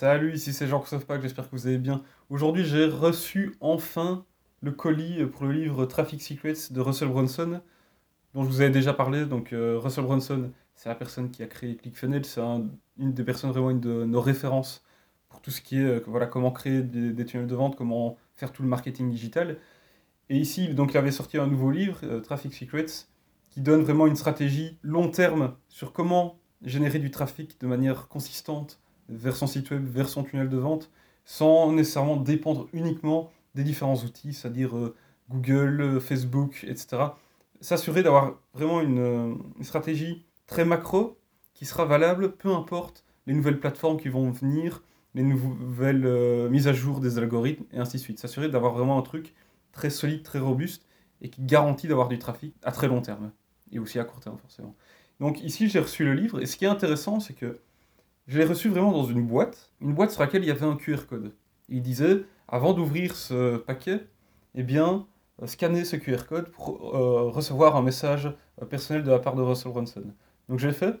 Salut, ici c'est Jean-Christophe Pac, j'espère que vous allez bien. Aujourd'hui, j'ai reçu enfin le colis pour le livre Traffic Secrets de Russell Brunson, dont je vous avais déjà parlé. Donc Russell Brunson, c'est la personne qui a créé ClickFunnels, c'est une des personnes vraiment, une de nos références pour tout ce qui est comment créer des tunnels de vente, comment faire tout le marketing digital. Et ici, donc, il avait sorti un nouveau livre, Traffic Secrets, qui donne vraiment une stratégie long terme sur comment générer du trafic de manière consistante vers son site web, vers son tunnel de vente, sans nécessairement dépendre uniquement des différents outils, c'est-à-dire Google, Facebook, etc. S'assurer d'avoir vraiment une stratégie très macro qui sera valable, peu importe les nouvelles plateformes qui vont venir, les nouvelles mises à jour des algorithmes, et ainsi de suite. S'assurer d'avoir vraiment un truc très solide, très robuste, et qui garantit d'avoir du trafic à très long terme, et aussi à court terme forcément. Donc ici, j'ai reçu le livre, et ce qui est intéressant, c'est que je l'ai reçu vraiment dans une boîte sur laquelle il y avait un QR code. Il disait, avant d'ouvrir ce paquet, eh bien, scannez ce QR code pour recevoir un message personnel de la part de Russell Brunson. Donc j'ai fait,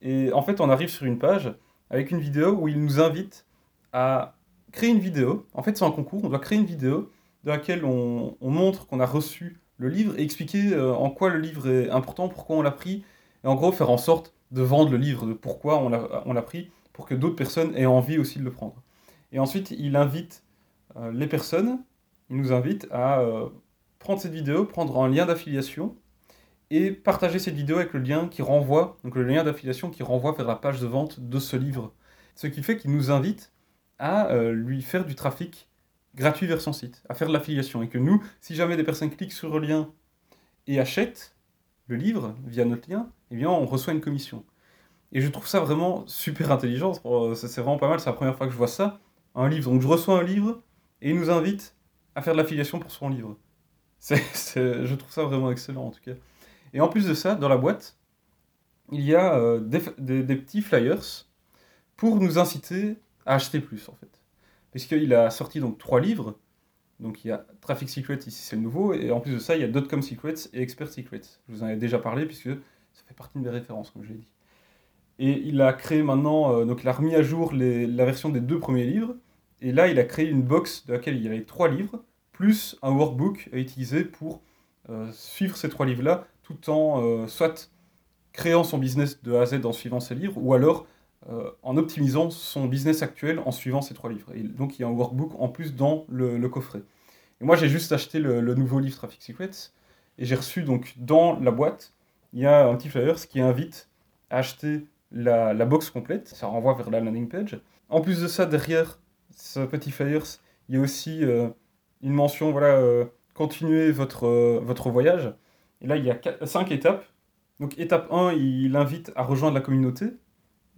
et en fait on arrive sur une page avec une vidéo où il nous invite à créer une vidéo. En fait c'est un concours, on doit créer une vidéo dans laquelle on montre qu'on a reçu le livre et expliquer en quoi le livre est important, pourquoi on l'a pris, et en gros faire en sorte de vendre le livre, de pourquoi on l'a pris, pour que d'autres personnes aient envie aussi de le prendre. Et ensuite, il invite les personnes, il nous invite à prendre cette vidéo, prendre un lien d'affiliation, et partager cette vidéo avec le lien qui renvoie, donc le lien d'affiliation qui renvoie vers la page de vente de ce livre. Ce qui fait qu'il nous invite à lui faire du trafic gratuit vers son site, à faire de l'affiliation, et que nous, si jamais des personnes cliquent sur le lien et achètent le livre via notre lien, eh bien, on reçoit une commission. Et je trouve ça vraiment super intelligent, c'est vraiment pas mal, c'est la première fois que je vois ça, un livre. Donc je reçois un livre, et il nous invite à faire de l'affiliation pour son livre. Je trouve ça vraiment excellent, en tout cas. Et en plus de ça, dans la boîte, il y a des petits flyers pour nous inciter à acheter plus, en fait. Puisqu'il a sorti donc 3 livres, donc il y a Traffic Secrets, ici c'est le nouveau, et en plus de ça, il y a Dotcom Secrets et Expert Secrets. Je vous en ai déjà parlé, puisque ça fait partie de mes références, comme je l'ai dit. Et il a créé maintenant, donc il a remis à jour la version des 2 premiers livres. Et là, il a créé une box dans laquelle il y avait 3 livres, plus un workbook à utiliser pour suivre ces 3 livres-là, tout en soit créant son business de A à Z en suivant ces livres, ou alors en optimisant son business actuel en suivant ces 3 livres. Et donc il y a un workbook en plus dans le coffret. Et moi, j'ai juste acheté le nouveau livre Traffic Secrets, et j'ai reçu donc dans la boîte, il y a un petit flyer qui invite à acheter la box complète. Ça renvoie vers la landing page. En plus de ça, derrière ce petit flyer, il y a aussi une mention, voilà, continuez votre voyage. Et là, il y a 5 étapes. Donc étape 1, il invite à rejoindre la communauté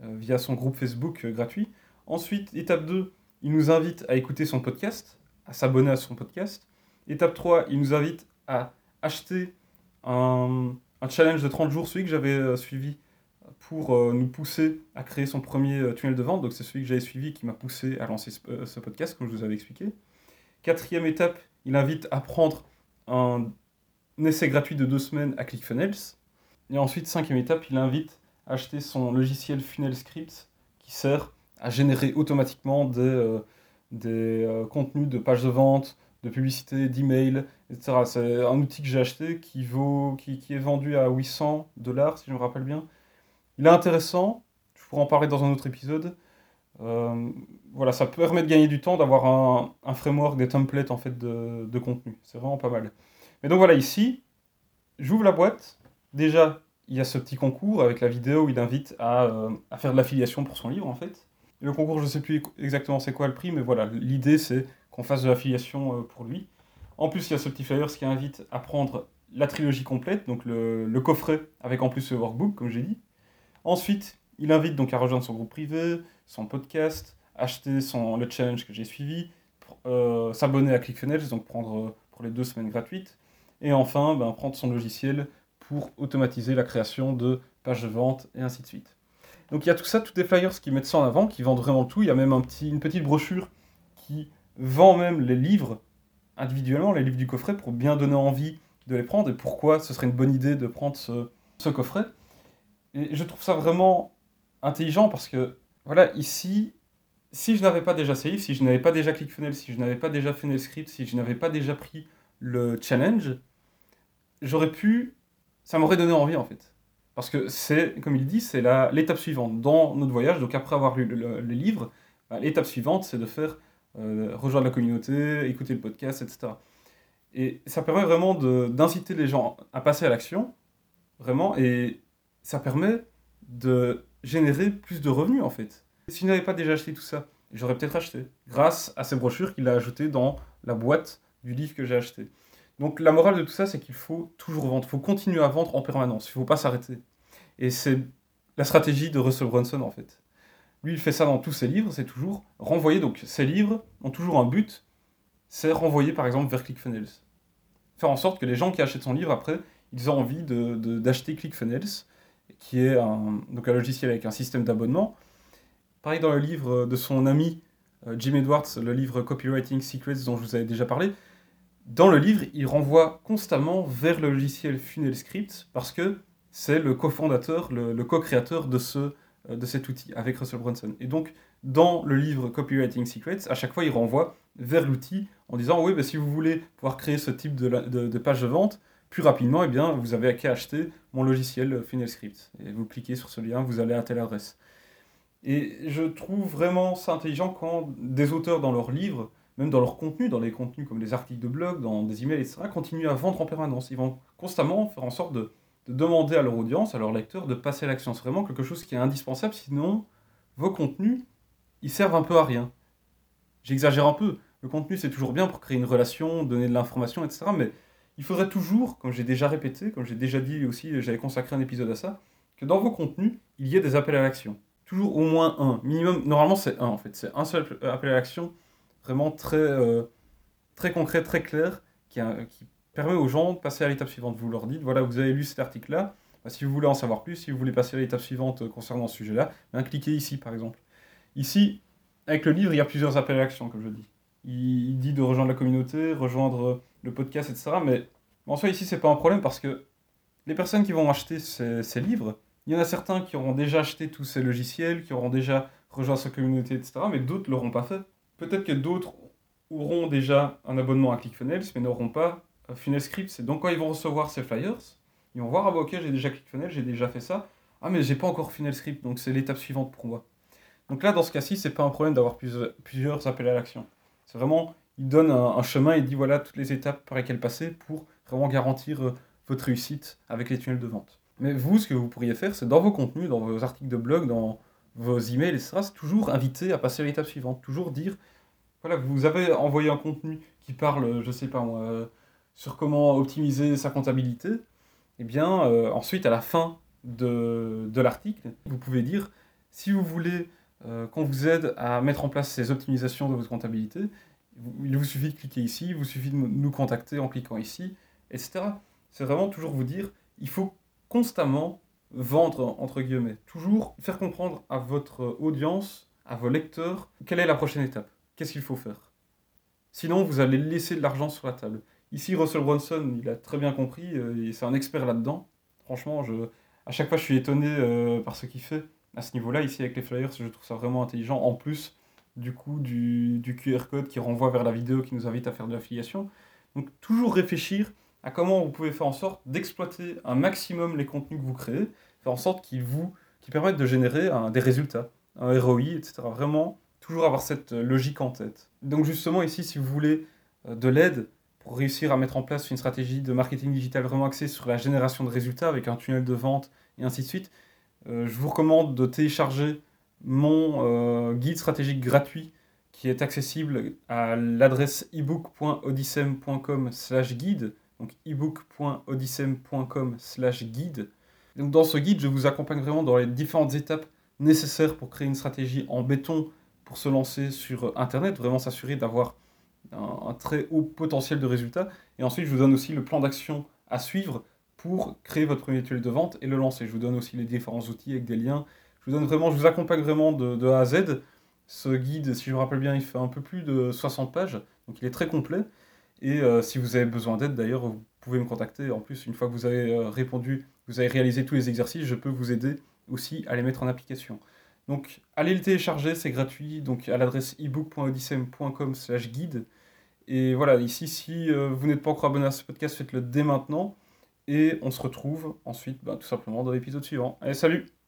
via son groupe Facebook gratuit. Ensuite, étape 2, il nous invite à écouter son podcast, à s'abonner à son podcast. Étape 3, il nous invite à acheter un challenge de 30 jours, celui que j'avais suivi pour nous pousser à créer son premier tunnel de vente. Donc c'est celui que j'avais suivi qui m'a poussé à lancer ce podcast, comme je vous avais expliqué. 4e étape, il invite à prendre un essai gratuit de 2 semaines à ClickFunnels. Et ensuite, 5e étape, il invite à acheter son logiciel Funnel Scripts qui sert à générer automatiquement des contenus de pages de vente, de publicité, d'email, etc. C'est un outil que j'ai acheté qui est vendu à $800, si je me rappelle bien. Il est intéressant, je pourrais en parler dans un autre épisode. Voilà, ça permet de gagner du temps, d'avoir un framework, des templates en fait, de contenu. C'est vraiment pas mal. Mais donc voilà, ici, j'ouvre la boîte. Déjà, il y a ce petit concours avec la vidéo où il invite à faire de l'affiliation pour son livre, en fait. Et le concours, je ne sais plus exactement c'est quoi le prix, mais voilà, l'idée, c'est qu'on fasse de l'affiliation pour lui. En plus, il y a ce petit flyer qui invite à prendre la trilogie complète, donc le coffret avec en plus le workbook, comme j'ai dit. Ensuite, il invite donc à rejoindre son groupe privé, son podcast, acheter le challenge que j'ai suivi, s'abonner à ClickFunnels, donc prendre pour les 2 semaines gratuites, et enfin, prendre son logiciel pour automatiser la création de pages de vente, et ainsi de suite. Donc il y a tout ça, tous des flyers qui mettent ça en avant, qui vendent vraiment tout. Il y a même une petite brochure qui vend même les livres individuellement, les livres du coffret, pour bien donner envie de les prendre, et pourquoi ce serait une bonne idée de prendre ce coffret. Et je trouve ça vraiment intelligent parce que, voilà, ici, si je n'avais pas déjà Safe, si je n'avais pas déjà ClickFunnels, si je n'avais pas déjà Funnel Script, si je n'avais pas déjà pris le challenge, j'aurais pu... Ça m'aurait donné envie, en fait. Parce que c'est, comme il dit, c'est l'étape suivante dans notre voyage. Donc après avoir lu le livre, bah, l'étape suivante, c'est de faire rejoindre la communauté, écouter le podcast, etc. Et ça permet vraiment d'inciter les gens à passer à l'action, vraiment, et ça permet de générer plus de revenus, en fait. Si je n'avais pas déjà acheté tout ça, j'aurais peut-être acheté, grâce à ces brochures qu'il a ajoutées dans la boîte du livre que j'ai acheté. Donc la morale de tout ça, c'est qu'il faut toujours vendre, il faut continuer à vendre en permanence, il ne faut pas s'arrêter. Et c'est la stratégie de Russell Brunson, en fait. Lui, il fait ça dans tous ses livres, c'est toujours renvoyer, donc ses livres ont toujours un but, c'est renvoyer par exemple vers ClickFunnels. Faire en sorte que les gens qui achètent son livre, après, ils ont envie d'acheter ClickFunnels, qui est un logiciel avec un système d'abonnement. Pareil dans le livre de son ami Jim Edwards, le livre Copywriting Secrets dont je vous avais déjà parlé, dans le livre, il renvoie constamment vers le logiciel Funnel Scripts parce que c'est le cofondateur, le co-créateur de cet outil avec Russell Brunson. Et donc, dans le livre Copywriting Secrets, à chaque fois, il renvoie vers l'outil en disant « Oui, si vous voulez pouvoir créer ce type de page de vente, plus rapidement, eh bien, vous avez qu'à acheter mon logiciel Funnel Scripts. » Et vous cliquez sur ce lien, vous allez à telle adresse. Et je trouve vraiment ça intelligent quand des auteurs dans leurs livres, même dans leur contenu, dans les contenus comme les articles de blog, dans des emails, etc., continuent à vendre en permanence. Ils vont constamment faire en sorte de demander à leur audience, à leur lecteur, de passer à l'action. C'est vraiment quelque chose qui est indispensable, sinon vos contenus, ils servent un peu à rien. J'exagère un peu. Le contenu, c'est toujours bien pour créer une relation, donner de l'information, etc. Mais il faudrait toujours, comme j'ai déjà répété, comme j'ai déjà dit aussi, j'avais consacré un épisode à ça, que dans vos contenus, il y ait des appels à l'action. Toujours au moins un. Minimum, normalement c'est un en fait. C'est un seul appel à l'action, vraiment très concret, très clair, qui permet aux gens de passer à l'étape suivante. Vous leur dites, voilà, vous avez lu cet article-là, si vous voulez en savoir plus, si vous voulez passer à l'étape suivante concernant ce sujet-là, cliquez ici par exemple. Ici, avec le livre, il y a plusieurs appels à l'action, comme je dis. Il dit de rejoindre la communauté, rejoindre le podcast, etc. Mais en soi, ici, c'est pas un problème parce que les personnes qui vont acheter ces livres, il y en a certains qui auront déjà acheté tous ces logiciels, qui auront déjà rejoint sa communauté, etc., mais d'autres ne l'auront pas fait. Peut-être que d'autres auront déjà un abonnement à ClickFunnels, mais n'auront pas Funnel Scripts. Et donc, quand ils vont recevoir ces flyers, ils vont voir « Ah bah ok, j'ai déjà ClickFunnels, j'ai déjà fait ça. Ah mais j'ai pas encore Funnel Scripts, donc c'est l'étape suivante pour moi. » Donc là, dans ce cas-ci, c'est pas un problème d'avoir plusieurs appels à l'action. C'est vraiment, il donne un chemin et dit « Voilà toutes les étapes par lesquelles passer pour vraiment garantir votre réussite avec les tunnels de vente. » Mais vous, ce que vous pourriez faire, c'est dans vos contenus, dans vos articles de blog, dans vos emails, etc., c'est toujours inviter à passer à l'étape suivante. Toujours dire, voilà, vous avez envoyé un contenu qui parle, je sais pas moi, sur comment optimiser sa comptabilité. Eh bien, ensuite, à la fin de l'article, vous pouvez dire, si vous voulez qu'on vous aide à mettre en place ces optimisations de votre comptabilité, il vous suffit de cliquer ici, il vous suffit de nous contacter en cliquant ici, etc. C'est vraiment toujours vous dire, il faut constamment vendre, entre guillemets. Toujours faire comprendre à votre audience, à vos lecteurs, quelle est la prochaine étape, qu'est-ce qu'il faut faire. Sinon, vous allez laisser de l'argent sur la table. Ici, Russell Brunson, il a très bien compris, et c'est un expert là-dedans. Franchement, à chaque fois, je suis étonné par ce qu'il fait à ce niveau-là. Ici, avec les flyers, je trouve ça vraiment intelligent. En plus, du coup, du QR code qui renvoie vers la vidéo qui nous invite à faire de l'affiliation. Donc, toujours réfléchir à comment vous pouvez faire en sorte d'exploiter un maximum les contenus que vous créez, faire en sorte qu'ils permettent de générer des résultats, un ROI, etc. Vraiment, toujours avoir cette logique en tête. Donc justement, ici, si vous voulez de l'aide pour réussir à mettre en place une stratégie de marketing digital vraiment axée sur la génération de résultats avec un tunnel de vente et ainsi de suite, je vous recommande de télécharger mon guide stratégique gratuit qui est accessible à l'adresse ebook.odysem.com/guide. Donc ebook.odysem.com/guide. Donc dans ce guide, je vous accompagne vraiment dans les différentes étapes nécessaires pour créer une stratégie en béton pour se lancer sur Internet, vraiment s'assurer d'avoir un très haut potentiel de résultats. Et ensuite, je vous donne aussi le plan d'action à suivre pour créer votre premier tunnel de vente et le lancer. Je vous donne aussi les différents outils avec des liens. Je vous accompagne vraiment de A à Z. Ce guide, si je me rappelle bien, il fait un peu plus de 60 pages, donc il est très complet. Et si vous avez besoin d'aide, d'ailleurs, vous pouvez me contacter. En plus, une fois que vous avez répondu, vous avez réalisé tous les exercices, je peux vous aider aussi à les mettre en application. Donc, allez le télécharger, c'est gratuit, donc à l'adresse ebook.odyssem.com/guide. Et voilà, ici, si vous n'êtes pas encore abonné à ce podcast, faites-le dès maintenant. Et on se retrouve ensuite, tout simplement, dans l'épisode suivant. Allez, salut!